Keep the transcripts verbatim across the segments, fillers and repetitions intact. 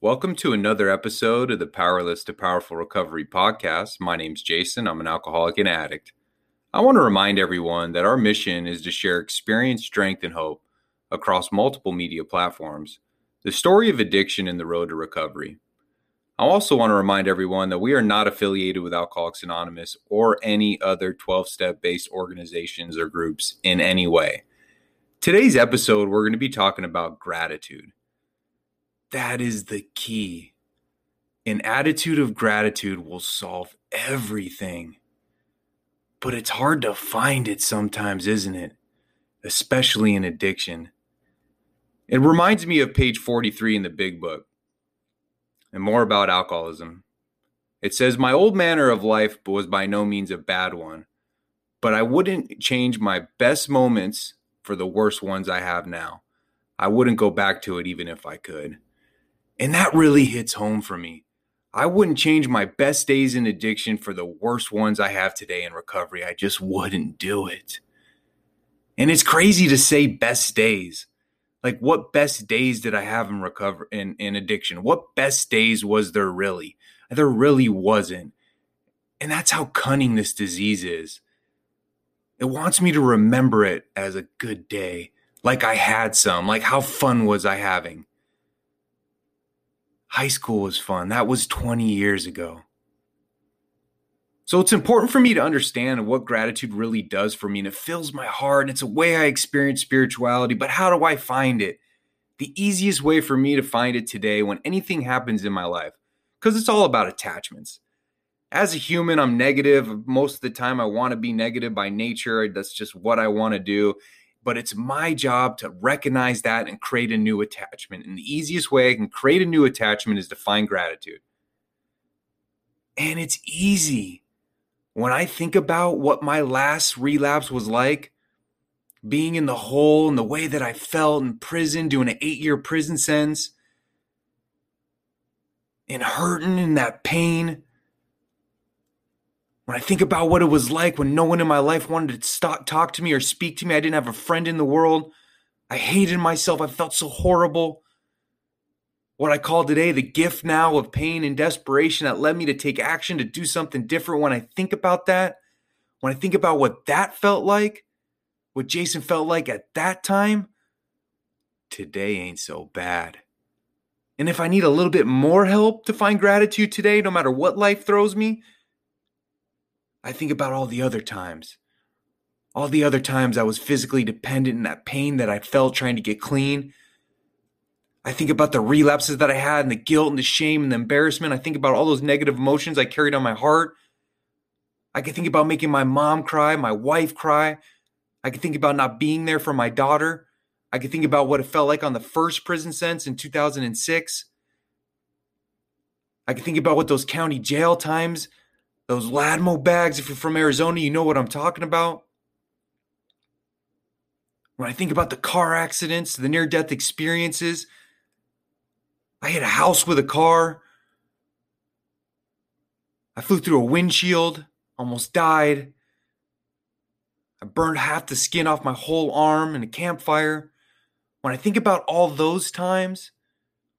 Welcome to another episode of the Powerless to Powerful Recovery Podcast. My name's Jason. I'm an alcoholic and addict. I want to remind everyone that our mission is to share experience, strength, and hope across multiple media platforms, the story of addiction and the road to recovery. I also want to remind everyone that we are not affiliated with Alcoholics Anonymous or any other twelve-step based organizations or groups in any way. Today's episode, we're going to be talking about gratitude. That is the key. An attitude of gratitude will solve everything. But it's hard to find it sometimes, isn't it? Especially in addiction. It reminds me of page forty-three in the Big Book. And more about alcoholism. It says, my old manner of life was by no means a bad one, but I wouldn't change my best moments for the worst ones I have now. I wouldn't go back to it even if I could. And that really hits home for me. I wouldn't change my best days in addiction for the worst ones I have today in recovery. I just wouldn't do it. And it's crazy to say best days. Like, what best days did I have in recover in, in addiction? What best days was there really? There really wasn't. And that's how cunning this disease is. It wants me to remember it as a good day. Like I had some, like how fun was I having? High school was fun. That was twenty years ago. So it's important for me to understand what gratitude really does for me, and it fills my heart, and it's a way I experience spirituality, but how do I find it? The easiest way for me to find it today when anything happens in my life, because it's all about attachments. As a human, I'm negative. Most of the time, I want to be negative by nature. That's just what I want to do. But it's my job to recognize that and create a new attachment. And the easiest way I can create a new attachment is to find gratitude. And it's easy. When I think about what my last relapse was like, being in the hole and the way that I felt in prison, doing an eight-year prison sentence, and hurting and that pain, when I think about what it was like when no one in my life wanted to stop, talk to me or speak to me, I didn't have a friend in the world, I hated myself, I felt so horrible. What I call today the gift now of pain and desperation that led me to take action to do something different. When I think about that, when I think about what that felt like, what Jason felt like at that time, today ain't so bad. And if I need a little bit more help to find gratitude today, no matter what life throws me, I think about all the other times. All the other times I was physically dependent and that pain that I felt trying to get clean. I think about the relapses that I had and the guilt and the shame and the embarrassment. I think about all those negative emotions I carried on my heart. I can think about making my mom cry, my wife cry. I can think about not being there for my daughter. I can think about what it felt like on the first prison sentence in two thousand six. I can think about what those county jail times, those LADMO bags, if you're from Arizona, you know what I'm talking about. When I think about the car accidents, the near-death experiences, I hit a house with a car. I flew through a windshield, almost died. I burned half the skin off my whole arm in a campfire. When I think about all those times,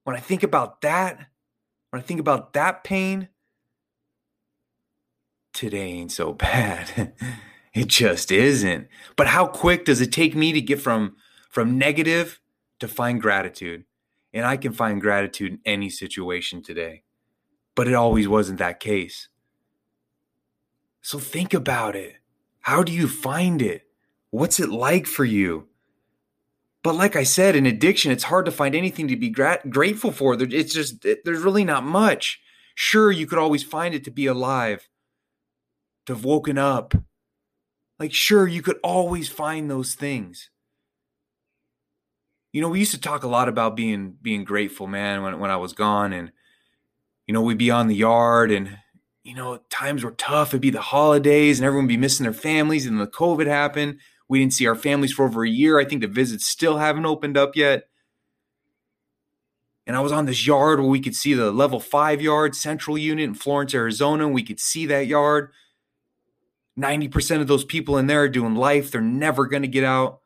when I think about that, when I think about that pain, today ain't so bad. It just isn't. But how quick does it take me to get from, from negative to find gratitude? And I can find gratitude in any situation today. But it always wasn't that case. So think about it. How do you find it? What's it like for you? But like I said, in addiction, it's hard to find anything to be gra- grateful for. It's just, it, there's really not much. Sure, you could always find it to be alive, to have woken up. Like, sure, you could always find those things. You know, we used to talk a lot about being being grateful, man, when, when I was gone. And, you know, we'd be on the yard and, you know, times were tough. It'd be the holidays and everyone would be missing their families. And the COVID happened. We didn't see our families for over a year. I think the visits still haven't opened up yet. And I was on this yard where we could see the level five yard central unit in Florence, Arizona. And we could see that yard. ninety percent of those people in there are doing life. They're never going to get out.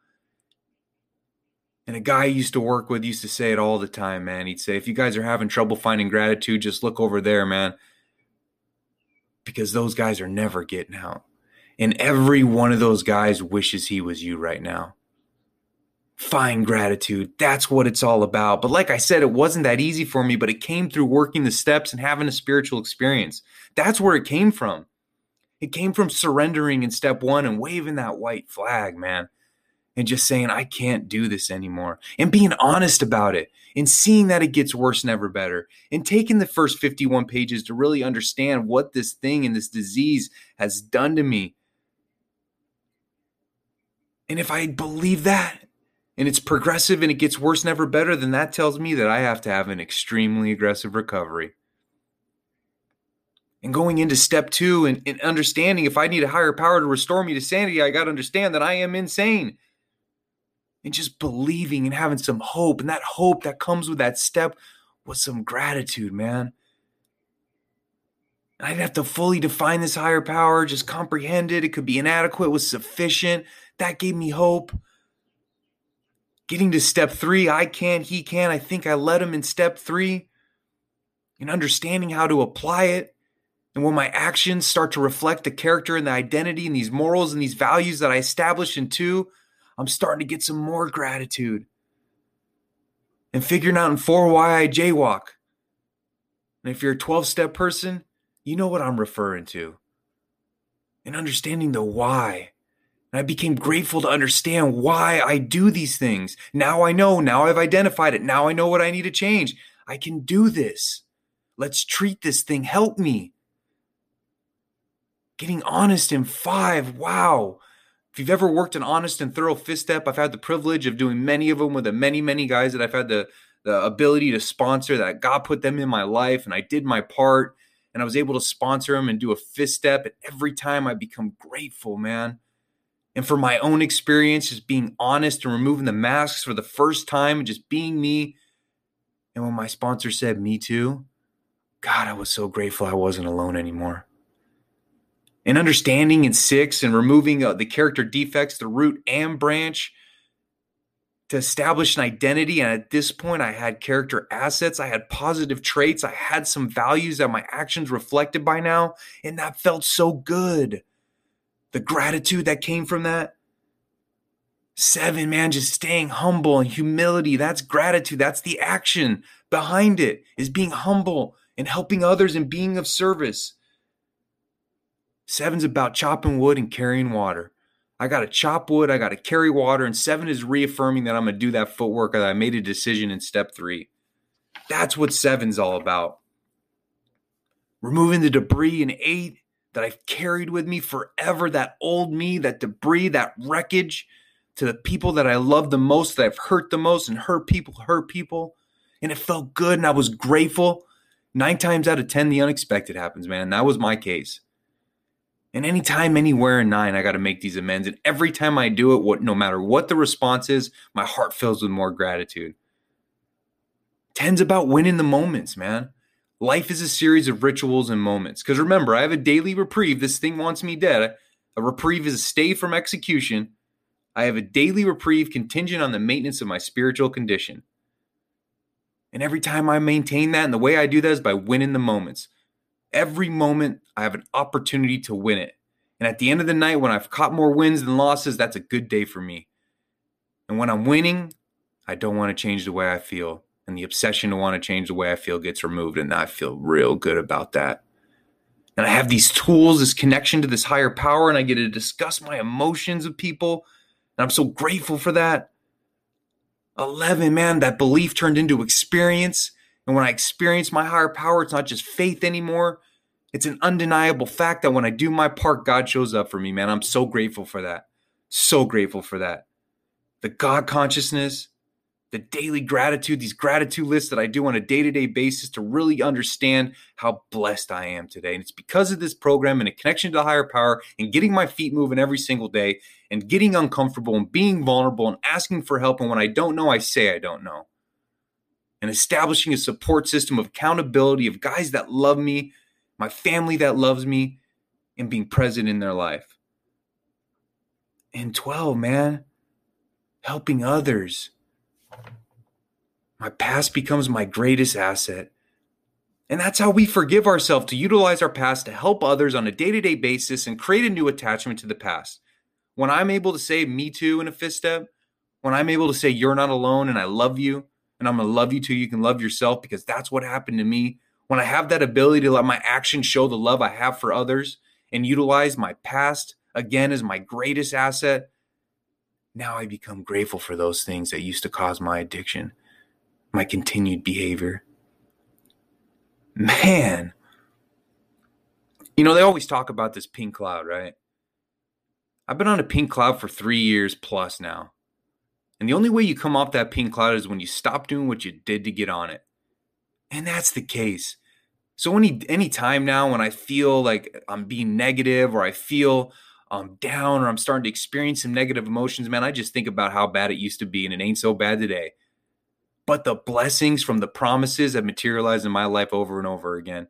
And a guy I used to work with used to say it all the time, man. He'd say, if you guys are having trouble finding gratitude, just look over there, man. Because those guys are never getting out. And every one of those guys wishes he was you right now. Find gratitude. That's what it's all about. But like I said, it wasn't that easy for me, but it came through working the steps and having a spiritual experience. That's where it came from. It came from surrendering in step one and waving that white flag, man. And just saying, I can't do this anymore. And being honest about it. And seeing that it gets worse, never better. And taking the first fifty-one pages to really understand what this thing and this disease has done to me. And if I believe that, and it's progressive and it gets worse, never better, then that tells me that I have to have an extremely aggressive recovery. And going into step two and, and understanding if I need a higher power to restore me to sanity, I got to understand that I am insane. And just believing and having some hope. And that hope that comes with that step was some gratitude, man. And I didn't have to fully define this higher power, just comprehend it. It could be inadequate, was sufficient. That gave me hope. Getting to step three, I can, he can. I think I let him in step three. And understanding how to apply it. And when my actions start to reflect the character and the identity and these morals and these values that I established in two, I'm starting to get some more gratitude. And figuring out in four why I jaywalk. And if you're a twelve-step person, you know what I'm referring to. And understanding the why. And I became grateful to understand why I do these things. Now I know. Now I've identified it. Now I know what I need to change. I can do this. Let's treat this thing. Help me. Getting honest in five. Wow. If you've ever worked an honest and thorough fifth step, I've had the privilege of doing many of them with the many, many guys that I've had the, the ability to sponsor, that God put them in my life and I did my part and I was able to sponsor them and do a fifth step. And every time I become grateful, man. And for my own experience, just being honest and removing the masks for the first time and just being me. And when my sponsor said, me too, God, I was so grateful I wasn't alone anymore. And understanding in six and removing uh, the character defects, the root and branch to establish an identity. And at this point, I had character assets. I had positive traits. I had some values that my actions reflected by now. And that felt so good. The gratitude that came from that. Seven, man, just staying humble and humility. That's gratitude. That's the action behind it, is being humble and helping others and being of service. Seven's about chopping wood and carrying water. I got to chop wood. I got to carry water. And seven is reaffirming that I'm going to do that footwork, that I made a decision in step three. That's what seven's all about. Removing the debris in eight that I've carried with me forever, that old me, that debris, that wreckage to the people that I love the most, that I've hurt the most and hurt people, hurt people. And it felt good and I was grateful. Nine times out of ten, the unexpected happens, man. And that was my case. And anytime, anywhere in nine, I got to make these amends. And every time I do it, what, no matter what the response is, my heart fills with more gratitude. Ten's about winning the moments, man. Life is a series of rituals and moments. Because remember, I have a daily reprieve. This thing wants me dead. A reprieve is a stay from execution. I have a daily reprieve contingent on the maintenance of my spiritual condition. And every time I maintain that, and the way I do that is by winning the moments. Every moment I have an opportunity to win it. And at the end of the night, when I've caught more wins than losses, that's a good day for me. And when I'm winning, I don't want to change the way I feel. And the obsession to want to change the way I feel gets removed. And I feel real good about that. And I have these tools, this connection to this higher power, and I get to discuss my emotions with people. And I'm so grateful for that. eleven, man, that belief turned into experience. And when I experience my higher power, it's not just faith anymore. It's an undeniable fact that when I do my part, God shows up for me, man. I'm so grateful for that. So grateful for that. The God consciousness, the daily gratitude, these gratitude lists that I do on a day-to-day basis to really understand how blessed I am today. And it's because of this program and a connection to the higher power and getting my feet moving every single day and getting uncomfortable and being vulnerable and asking for help. And when I don't know, I say I don't know. And establishing a support system of accountability, of guys that love me, my family that loves me, and being present in their life. And twelve, man, helping others, My past becomes my greatest asset. And that's how we forgive ourselves, to utilize our past to help others on a day-to-day basis and create a new attachment to the past. When I'm able to say me too in a fist step, when I'm able to say you're not alone and I love you and I'm going to love you too, you can love yourself because that's what happened to me. When I have that ability to let my actions show the love I have for others and utilize my past again as my greatest asset, now I become grateful for those things that used to cause my addiction, my continued behavior. Man, you know, they always talk about this pink cloud, right? I've been on a pink cloud for three years plus now. And the only way you come off that pink cloud is when you stop doing what you did to get on it. And that's the case. So any any time now when I feel like I'm being negative or I feel um, down or I'm starting to experience some negative emotions, man, I just think about how bad it used to be and it ain't so bad today. But the blessings from the promises have materialized in my life over and over again.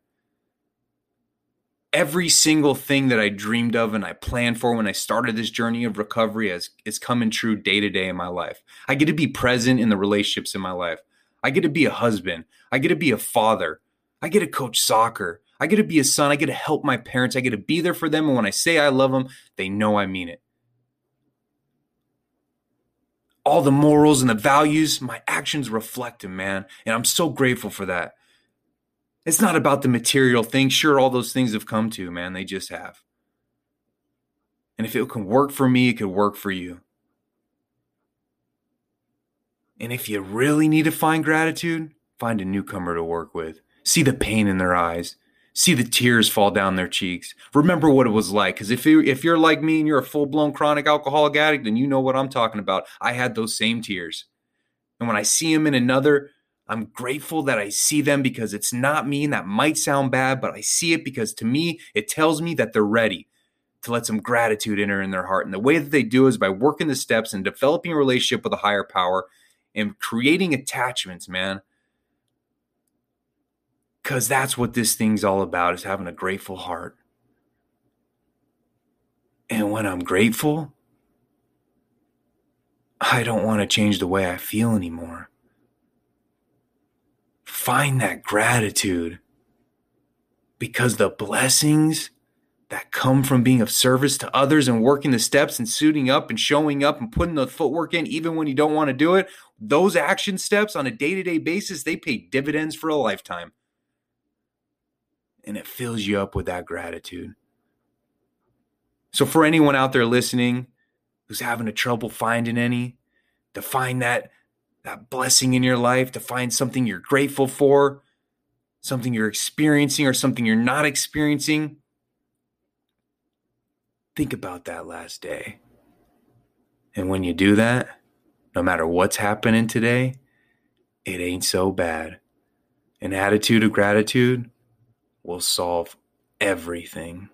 Every single thing that I dreamed of and I planned for when I started this journey of recovery has, is coming true day to day in my life. I get to be present in the relationships in my life. I get to be a husband. I get to be a father. I get to coach soccer. I get to be a son. I get to help my parents. I get to be there for them. And when I say I love them, they know I mean it. All the morals and the values, my actions reflect them, man. And I'm so grateful for that. It's not about the material thing. Sure, all those things have come to, man. They just have. And if it can work for me, it could work for you. And if you really need to find gratitude, find a newcomer to work with. See the pain in their eyes. See the tears fall down their cheeks. Remember what it was like. Because if, if you're like me and you're a full-blown chronic alcoholic addict, then you know what I'm talking about. I had those same tears. And when I see them in another, I'm grateful that I see them because it's not me, and that might sound bad, but I see it because to me, it tells me that they're ready to let some gratitude enter in their heart. And the way that they do is by working the steps and developing a relationship with a higher power and creating attachments, man. Because that's what this thing's all about, is having a grateful heart. And when I'm grateful, I don't want to change the way I feel anymore. Find that gratitude, because the blessings that come from being of service to others and working the steps and suiting up and showing up and putting the footwork in, even when you don't want to do it, those action steps on a day-to-day basis, they pay dividends for a lifetime. And it fills you up with that gratitude. So for anyone out there listening who's having a trouble finding any, to find that that blessing in your life, to find something you're grateful for, something you're experiencing or something you're not experiencing. Think about that last day. And when you do that, no matter what's happening today, it ain't so bad. An attitude of gratitude will solve everything.